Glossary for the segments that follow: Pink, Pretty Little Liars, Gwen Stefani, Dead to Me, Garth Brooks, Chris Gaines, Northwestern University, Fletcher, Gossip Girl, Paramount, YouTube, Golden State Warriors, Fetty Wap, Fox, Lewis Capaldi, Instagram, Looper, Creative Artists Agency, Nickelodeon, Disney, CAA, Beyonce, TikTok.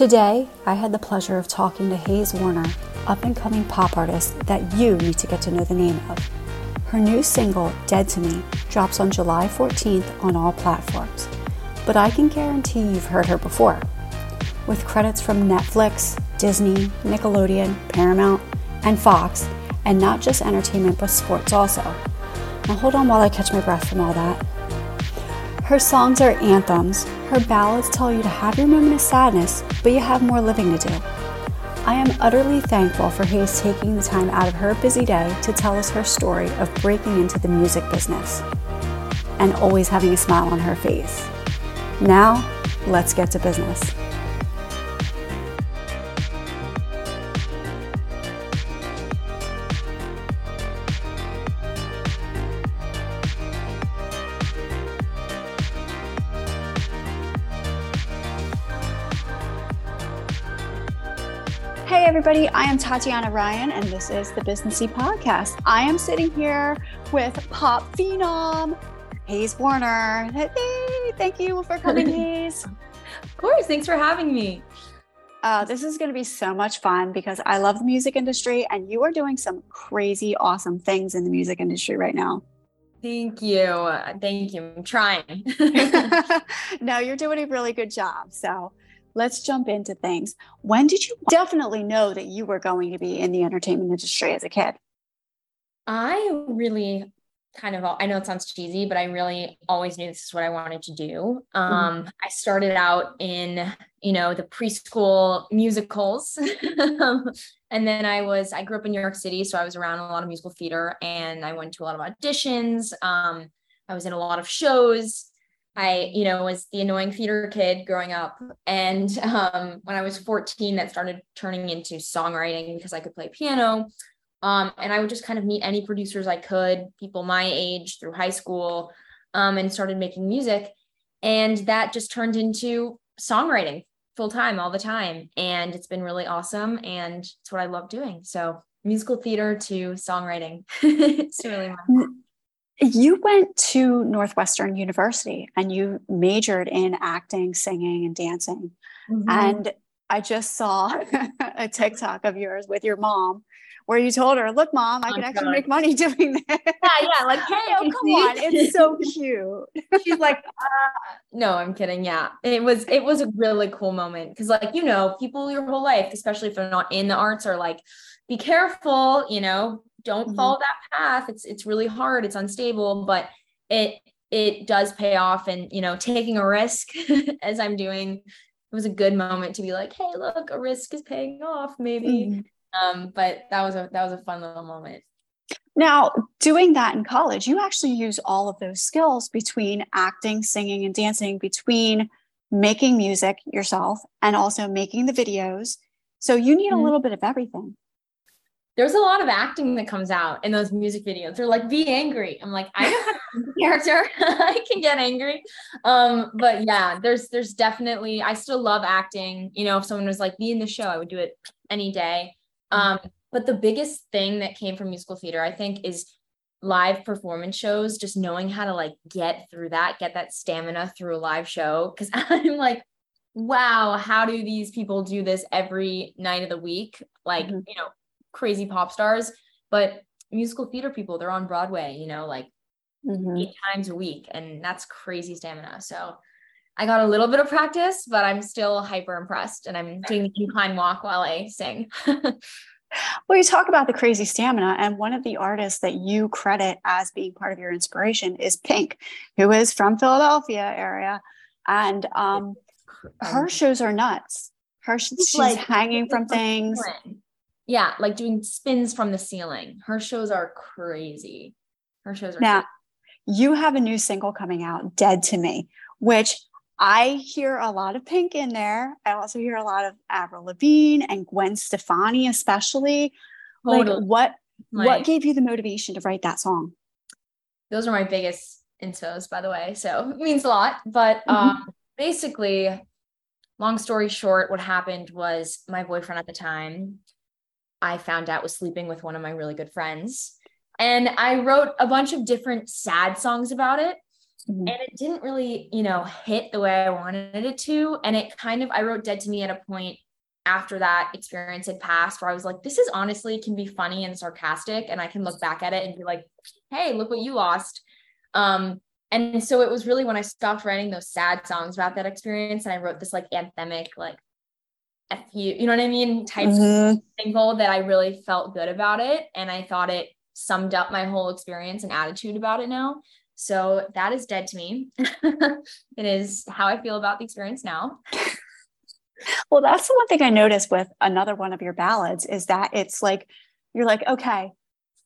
Today, I had the pleasure of talking to Hayes Warner, up-and-coming pop artist that you need to get to know the name of. Her new single, Dead to Me, drops on July 14th on all platforms, but I can guarantee you've heard her before. With credits from Netflix, Disney, Nickelodeon, Paramount, and Fox, and not just entertainment, but sports also. Now hold on while I catch my breath from all that. Her songs are anthems. Her ballads tell you to have your moment of sadness, but you have more living to do. I am utterly thankful for Hayes taking the time out of her busy day to tell us her story of breaking into the music business and always having a smile on her face. Now, let's get to business. Hey everybody, I am Tatiana Ryan and this is the Business-y Podcast. I am sitting here with pop phenom, Hayes Warner. Hey, thank you for coming, Hayes. Of course, thanks for having me. This is going to be so much fun because I love the music industry and you are doing some crazy, awesome things in the music industry right now. Thank you. I'm trying. No, you're doing a really good job. So let's jump into things. When did you definitely know that you were going to be in the entertainment industry as a kid? I really I know it sounds cheesy, but I really always knew this is what I wanted to do. I started out in, the preschool musicals. And then I grew up in New York City, so I was around a lot of musical theater and I went to a lot of auditions. I was in a lot of shows. I, was the annoying theater kid growing up. And when I was 14, that started turning into songwriting because I could play piano. And I would just kind of meet any producers I could, people my age through high school, and started making music. And that just turned into songwriting full time, all the time. And it's been really awesome. And it's what I love doing. So musical theater to songwriting. It's really fun. You went to Northwestern University and you majored in acting, singing, and dancing. Mm-hmm. And I just saw a TikTok of yours with your mom where you told her, look, Mom, I can actually make money doing this. Yeah, like, hey, come on. It's so cute. She's like, no, I'm kidding. Yeah, it was a really cool moment because people your whole life, especially if they're not in the arts, are like, be careful, don't follow that path. It's really hard. It's unstable, but it does pay off. And, taking a risk as I'm doing, it was a good moment to be like, hey, look, a risk is paying off maybe. Mm-hmm. But that was a fun little moment. Now doing that in college, you actually use all of those skills between acting, singing, and dancing, between making music yourself and also making the videos. So you need a little bit of everything. There's a lot of acting that comes out in those music videos. They're like, be angry. I'm like, I know how to be a character. I can get angry. But yeah, there's definitely, I still love acting. If someone was like, be in the show, I would do it any day. But the biggest thing that came from musical theater, I think, is live performance shows, just knowing how to get that stamina through a live show. Cause I'm like, wow, how do these people do this every night of the week? Crazy pop stars, but musical theater people, they're on Broadway, 8 times a week. And that's crazy stamina. So I got a little bit of practice, but I'm still hyper impressed. And I'm doing the incline walk while I sing. Well, you talk about the crazy stamina. And one of the artists that you credit as being part of your inspiration is Pink, who is from Philadelphia area. And her shows are nuts. She's hanging from things. Yeah, doing spins from the ceiling. Her shows are crazy. You have a new single coming out, Dead to Me, which I hear a lot of Pink in there. I also hear a lot of Avril Lavigne and Gwen Stefani, especially. Totally. What gave you the motivation to write that song? Those are my biggest infos, by the way. So it means a lot. But basically, long story short, what happened was my boyfriend at the time, I found out, was sleeping with one of my really good friends. And I wrote a bunch of different sad songs about it. Mm-hmm. And it didn't really, hit the way I wanted it to. And it kind of, I wrote Dead to Me at a point after that experience had passed where I was like, this is honestly can be funny and sarcastic. And I can look back at it and be like, hey, look what you lost. And so it was really when I stopped writing those sad songs about that experience. And I wrote this like anthemic, like, F you, you know what I mean? Type mm-hmm. single that I really felt good about it. And I thought it summed up my whole experience and attitude about it now. So that is Dead to Me. It is how I feel about the experience now. Well, that's the one thing I noticed with another one of your ballads is that it's like, you're like, okay,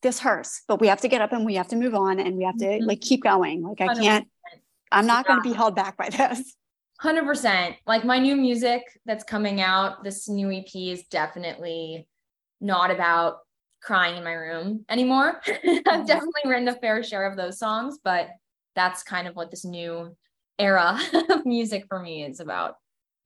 this hurts, but we have to get up and we have to move on and we have to mm-hmm. like keep going. Like I 100%. Can't, I'm not going to be held back by this. 100%. Like my new music that's coming out, this new EP is definitely not about crying in my room anymore. I've definitely written a fair share of those songs, but that's kind of what this new era of music for me is about.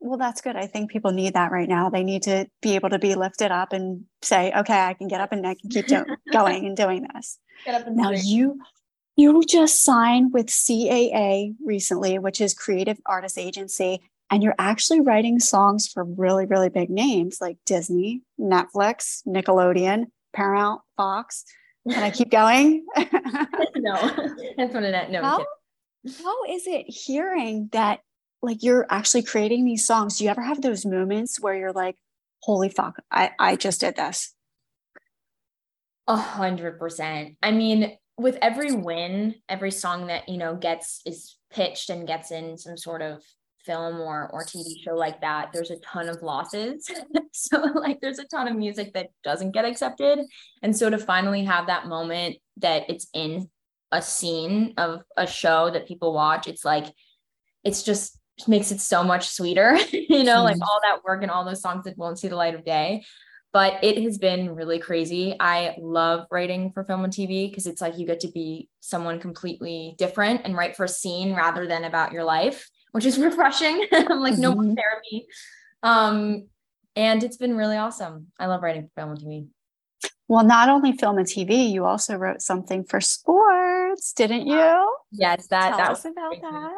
Well, that's good. I think people need that right now. They need to be able to be lifted up and say, okay, I can get up and I can keep going and doing this. Get up and now you just signed with CAA recently, which is Creative Artists Agency, and you're actually writing songs for really, really big names like Disney, Netflix, Nickelodeon, Paramount, Fox. Can I keep going? No, that's what I know. How is it hearing that? Like you're actually creating these songs. Do you ever have those moments where you're like, holy fuck, I just did this? 100%. I mean, with every win, every song that, is pitched and gets in some sort of film or TV show like that, there's a ton of losses. So like there's a ton of music that doesn't get accepted. And so to finally have that moment that it's in a scene of a show that people watch, it's like, it's just, makes it so much sweeter, like all that work and all those songs that won't see the light of day. But it has been really crazy. I love writing for film and TV because it's like you get to be someone completely different and write for a scene rather than about your life, which is refreshing. I'm like, no more therapy. And it's been really awesome. I love writing for film and TV. Well, not only film and TV, you also wrote something for sports, didn't you? Yes, that was about crazy. That.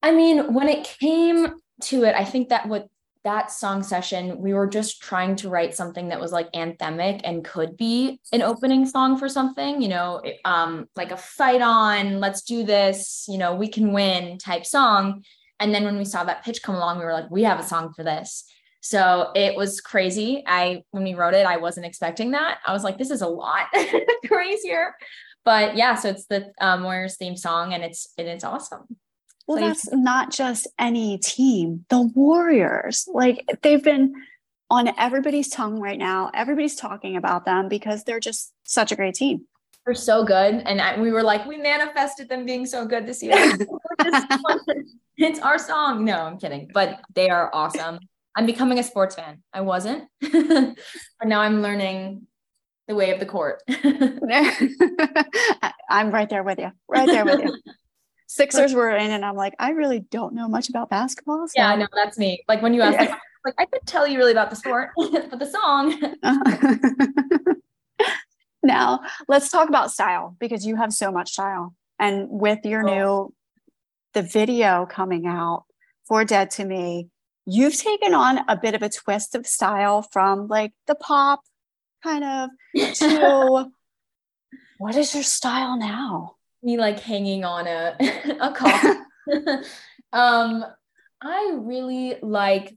I mean, when it came to it, I think that with that song session, we were just trying to write something that was like anthemic and could be an opening song for something, like a fight on, let's do this, we can win type song. And then when we saw that pitch come along, we were like, we have a song for this. So it was crazy. When we wrote it, I wasn't expecting that. I was like, this is a lot crazier, but yeah, so it's the Warriors theme song and it's awesome. Well, that's not just any team, the Warriors, like they've been on everybody's tongue right now. Everybody's talking about them because they're just such a great team. They're so good. And we were like, we manifested them being so good this year. It's our song. No, I'm kidding. But they are awesome. I'm becoming a sports fan. I wasn't, but now I'm learning the way of the court. I'm right there with you. Sixers were in, and I'm like, I really don't know much about basketball. So. Yeah, no, that's me. Like when you ask, like I could tell you really about the sport, but the song. Now let's talk about style because you have so much style, and with your the video coming out for Dead to Me, you've taken on a bit of a twist of style from like the pop kind of to what is your style now? Me like hanging on a car. I really like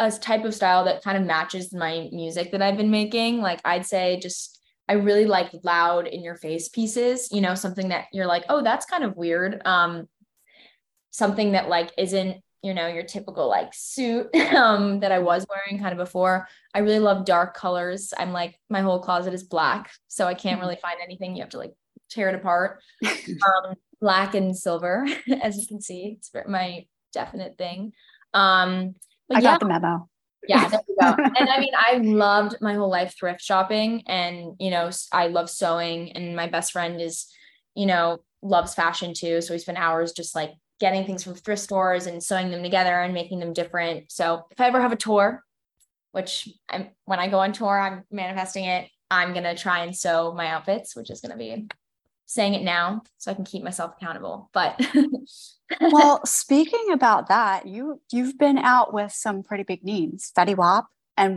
a type of style that kind of matches my music that I've been making. Like I'd say just, I really like loud in your face pieces, something that you're like, oh, that's kind of weird. Something that like, isn't, your typical like suit that I was wearing kind of before. I really love dark colors. I'm like, my whole closet is black, so I can't really find anything. You have to like tear it apart. Black and silver, as you can see, it's my definite thing. But I got the memo. Yeah, there we go. And I mean, I loved my whole life thrift shopping, and I love sewing, and my best friend is, loves fashion too. So we spend hours just like getting things from thrift stores and sewing them together and making them different. So if I ever have a tour, which when I go on tour, I'm manifesting it. I'm gonna try and sew my outfits, which is gonna be saying it now so I can keep myself accountable. But well, speaking about that, you've been out with some pretty big names, Fetty Wap, and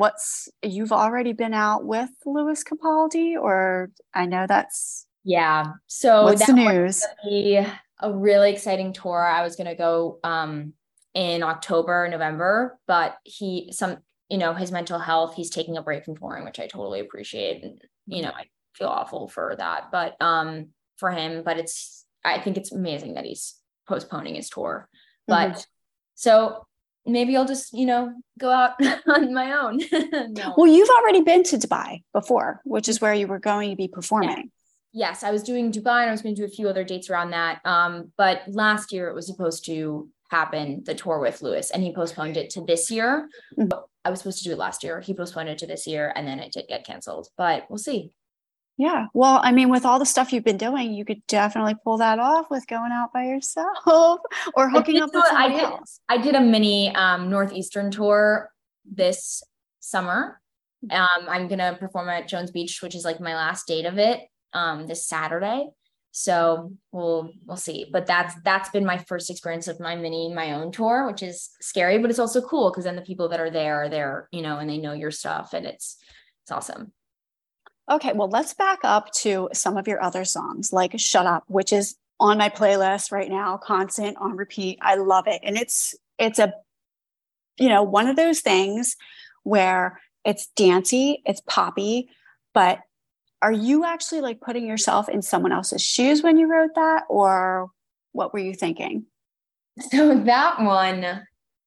you've already been out with Lewis Capaldi, or I know that's yeah. So what's the news? A really exciting tour. I was going to go in October, November, but his mental health, he's taking a break from touring, which I totally appreciate. And, I feel awful for that, but for him, but I think it's amazing that he's postponing his tour, but so maybe I'll just, go out on my own. No. Well, you've already been to Dubai before, which is where you were going to be performing. Yeah. Yes, I was doing Dubai and I was going to do a few other dates around that. But last year it was supposed to happen, the tour with Lewis, and he postponed it to this year. Mm-hmm. I was supposed to do it last year. He postponed it to this year, and then it did get canceled, but we'll see. Yeah. Well, I mean, with all the stuff you've been doing, you could definitely pull that off with going out by yourself or hooking up with somebody else. I did a mini Northeastern tour this summer. I'm going to perform at Jones Beach, which is like my last date of it. This Saturday. So we'll see, but that's been my first experience of my own tour, which is scary, but it's also cool. Cause then the people that are there, and they know your stuff, and it's awesome. Okay. Well, let's back up to some of your other songs, like Shut Up, which is on my playlist right now, constant on repeat. I love it. And it's a, one of those things where it's dancey, it's poppy, but are you actually like putting yourself in someone else's shoes when you wrote that, or what were you thinking? So that one,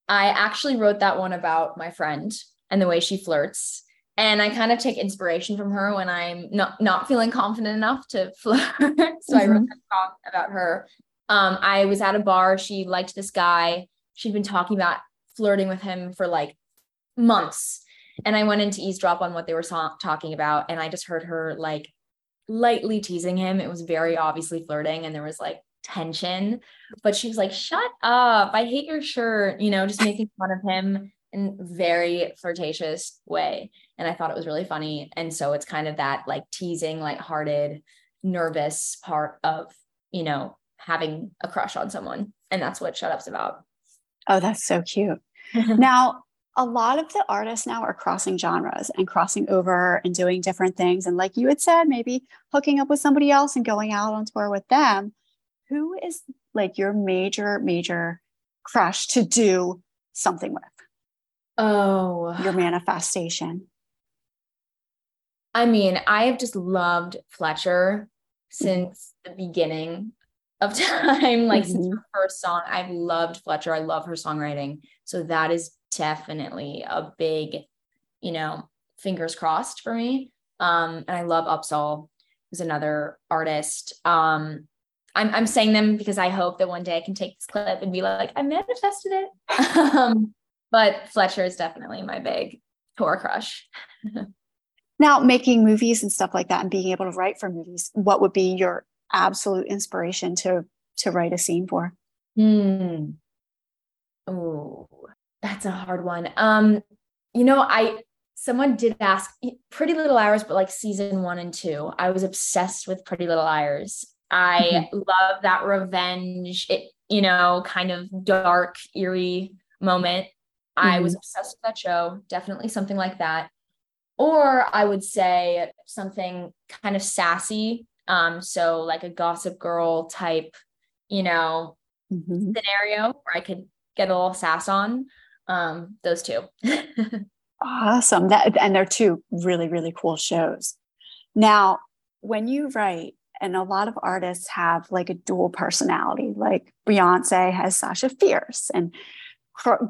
I actually wrote that one about my friend and the way she flirts. And I kind of take inspiration from her when I'm not feeling confident enough to flirt. So I wrote that song about her. I was at a bar. She liked this guy. She'd been talking about flirting with him for like months. And I went in to eavesdrop on what they were talking about. And I just heard her like lightly teasing him. It was very obviously flirting, and there was like tension, but she was like, shut up. I hate your shirt, just making fun of him in very flirtatious way. And I thought it was really funny. And so it's kind of that like teasing, lighthearted, nervous part of, having a crush on someone. And that's what Shut Up's about. Oh, that's so cute. Now, a lot of the artists now are crossing genres and crossing over and doing different things. And like you had said, maybe hooking up with somebody else and going out on tour with them. Who is like your major, major crush to do something with? Oh, your manifestation. I mean, I have just loved Fletcher since the beginning of time. Like since her first song, I've loved Fletcher. I love her songwriting. So that is definitely a big, fingers crossed for me. And I love Upsall, who's another artist. I'm saying them because I hope that one day I can take this clip and be like, I manifested it. But Fletcher is definitely my big tour crush. Now, making movies and stuff like that and being able to write for movies, what would be your absolute inspiration to write a scene for? Oh, that's a hard one. Someone did ask Pretty Little Liars, but like season 1 and 2, I was obsessed with Pretty Little Liars. I love that revenge, kind of dark, eerie moment. I was obsessed with that show. Definitely something like that. Or I would say something kind of sassy. So like a Gossip Girl type, scenario where I could get a little sass on. Those two. Awesome. And they're two really, really cool shows. Now, when you write, and a lot of artists have like a dual personality, like Beyonce has Sasha Fierce and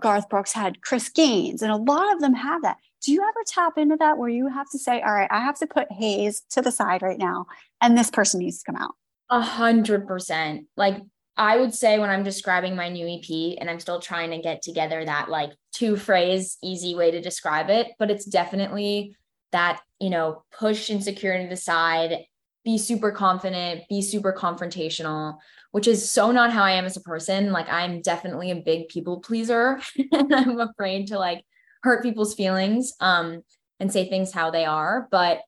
Garth Brooks had Chris Gaines, and a lot of them have that. Do you ever tap into that where you have to say, all right, I have to put Hayes to the side right now, and this person needs to come out? 100%. Like, I would say when I'm describing my new EP, and I'm still trying to get together that like 2-phrase easy way to describe it, but it's definitely that, push insecurity to the side, be super confident, be super confrontational, which is so not how I am as a person. Like, I'm definitely a big people pleaser and I'm afraid to like hurt people's feelings, and say things how they are, but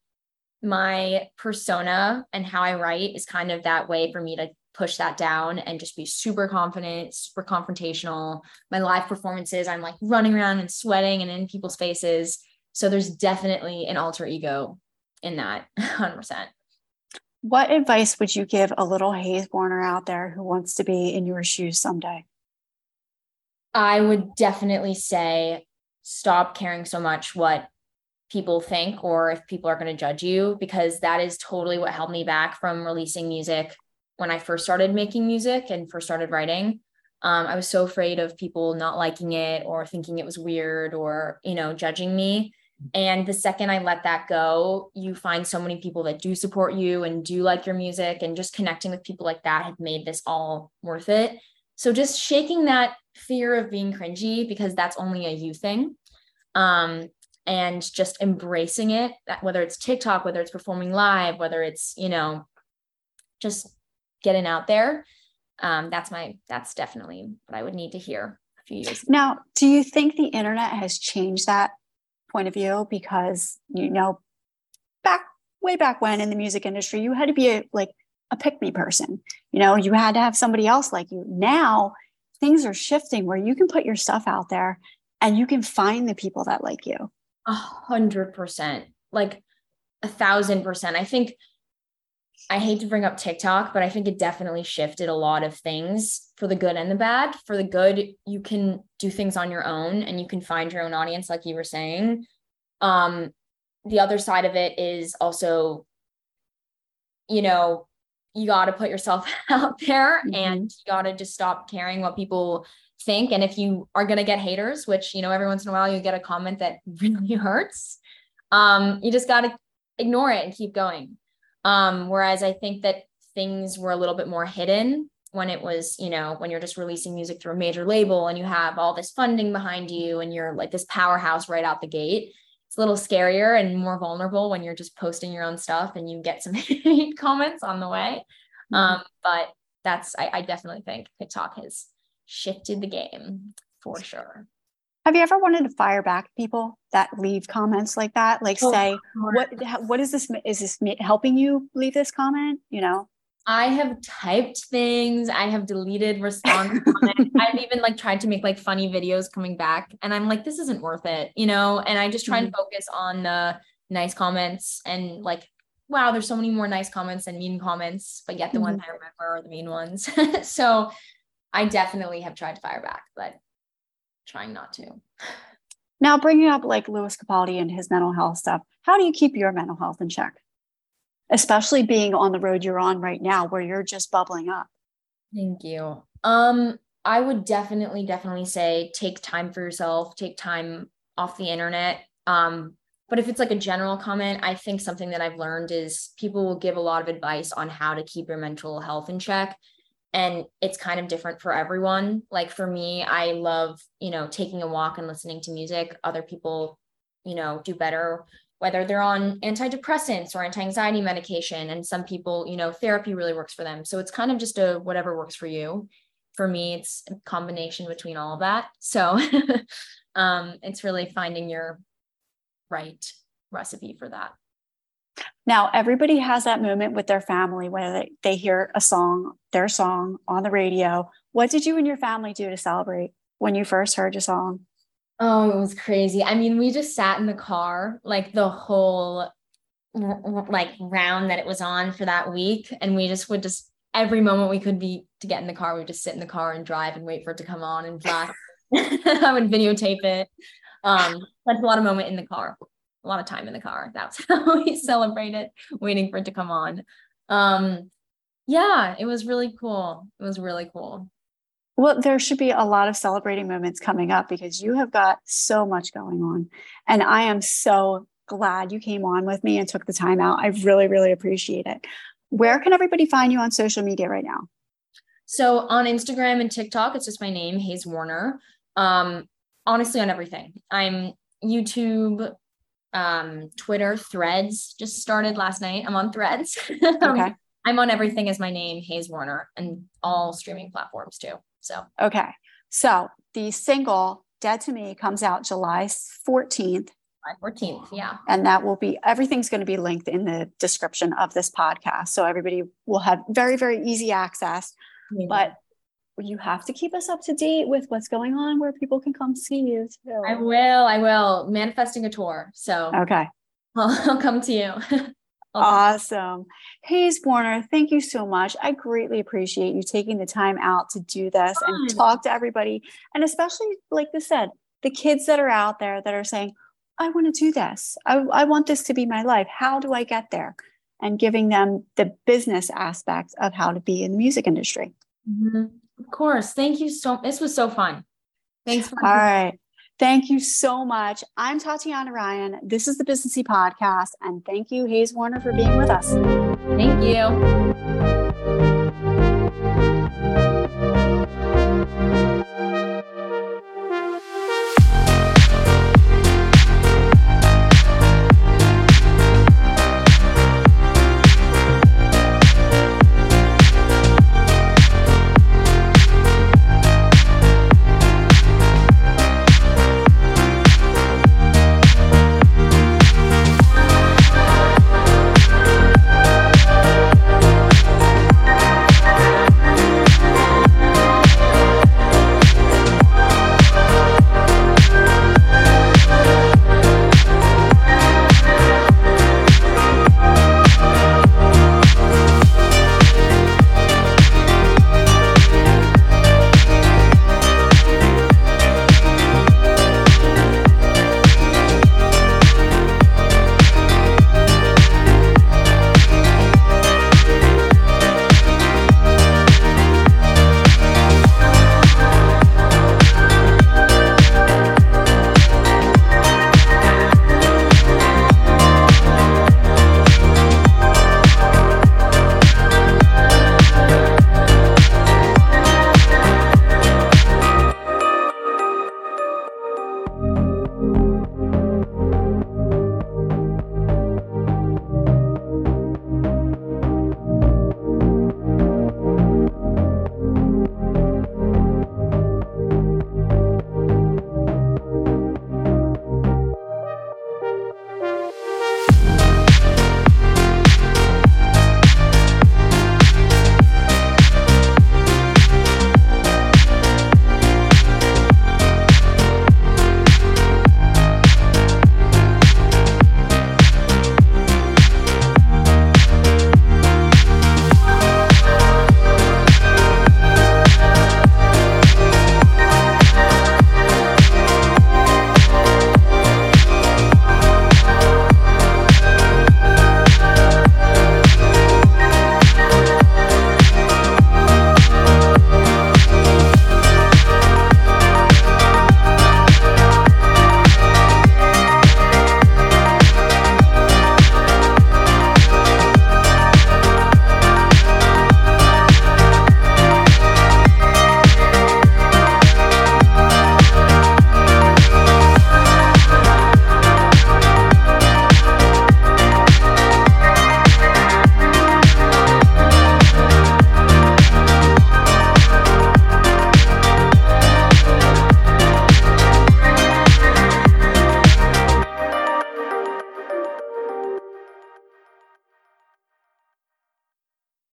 my persona and how I write is kind of that way for me to push that down and just be super confident, super confrontational. My live performances, I'm like running around and sweating and in people's faces. So there's definitely an alter ego in that 100%. What advice would you give a little Hayes Warner out there who wants to be in your shoes someday? I would definitely say stop caring so much what people think or if people are going to judge you, because that is totally what held me back from releasing music when I first started making music and first started writing. I was so afraid of people not liking it or thinking it was weird or, you know, judging me. And the second I let that go, you find so many people that do support you and do like your music, and just connecting with people like that have made this all worth it. So just shaking that fear of being cringy, because that's only a you thing. And just embracing it, whether it's TikTok, whether it's performing live, whether it's, you know, just getting out there. That's definitely what I would need to hear a few years ago. Now, do you think the internet has changed that point of view? Because, you know, way back when in the music industry, you had to be a pick me person, you know, you had to have somebody else like you. Now things are shifting where you can put your stuff out there and you can find the people that like you. 100%, 1,000%. I think, I hate to bring up TikTok, but I think it definitely shifted a lot of things for the good and the bad. For the good, you can do things on your own and you can find your own audience, like you were saying. The other side of it is also, you know, you got to put yourself out there, mm-hmm. and you got to just stop caring what people think. And if you are going to get haters, which, you know, every once in a while you get a comment that really hurts, you just got to ignore it and keep going. Whereas I think that things were a little bit more hidden when it was, you know, when you're just releasing music through a major label and you have all this funding behind you and you're like this powerhouse right out the gate. It's a little scarier and more vulnerable when you're just posting your own stuff and you get some hate comments on the way. Mm-hmm. But I definitely think TikTok has shifted the game for sure. Have you ever wanted to fire back people that leave comments like that? Like say, what is this? Is this helping you leave this comment? You know, I have typed things. I have deleted response comments. I've even tried to make funny videos coming back, and I'm like, this isn't worth it, you know? And I just try and focus on the nice comments and wow, there's so many more nice comments than mean comments, but yet the ones I remember are the mean ones. So I definitely have tried to fire back, but trying not to. Now, bringing up Lewis Capaldi and his mental health stuff, how do you keep your mental health in check, especially being on the road you're on right now where you're just bubbling up? Thank you. I would definitely say take time for yourself, take time off the internet. But if it's a general comment, I think something that I've learned is people will give a lot of advice on how to keep your mental health in check. And it's kind of different for everyone. For me, I love, you know, taking a walk and listening to music. Other people, you know, do better, whether they're on antidepressants or anti-anxiety medication. And some people, you know, therapy really works for them. So it's kind of just a whatever works for you. For me, it's a combination between all of that. So it's really finding your right recipe for that. Now, everybody has that moment with their family when they hear a song, their song on the radio. What did you and your family do to celebrate when you first heard a song? Oh, it was crazy. I mean, we just sat in the car, the whole round that it was on for that week. And we just would every moment we could be to get in the car, we would just sit in the car and drive and wait for it to come on and blast. I would videotape it. That's a lot of moment in the car. A lot of time in the car. That's how we celebrated, waiting for it to come on. Yeah, it was really cool. Well, there should be a lot of celebrating moments coming up because you have got so much going on. And I am so glad you came on with me and took the time out. I really, really appreciate it. Where can everybody find you on social media right now? So on Instagram and TikTok, it's just my name, Hayes Warner. Honestly, on everything. I'm YouTube, Twitter, Threads just started last night. I'm on Threads. Okay. I'm on everything as my name, Hayes Warner, and all streaming platforms too. So, okay. So the single Dead to Me comes out July 14th. July 14th. Yeah. And that will be, everything's going to be linked in the description of this podcast. So everybody will have very, very easy access, but you have to keep us up to date with what's going on where people can come see you too. I will manifesting a tour. So, okay. I'll come to you. Awesome. Hayes Warner, thank you so much. I greatly appreciate you taking the time out to do this and talk to everybody. And especially, like I said, the kids that are out there that are saying, I want to do this. I want this to be my life. How do I get there? And giving them the business aspects of how to be in the music industry. Mm-hmm. Of course. Thank you so much. This was so fun. Thanks. All right. Thank you so much. I'm Tatiana Ryan. This is the Business-y Podcast. And thank you, Hayes Warner, for being with us. Thank you.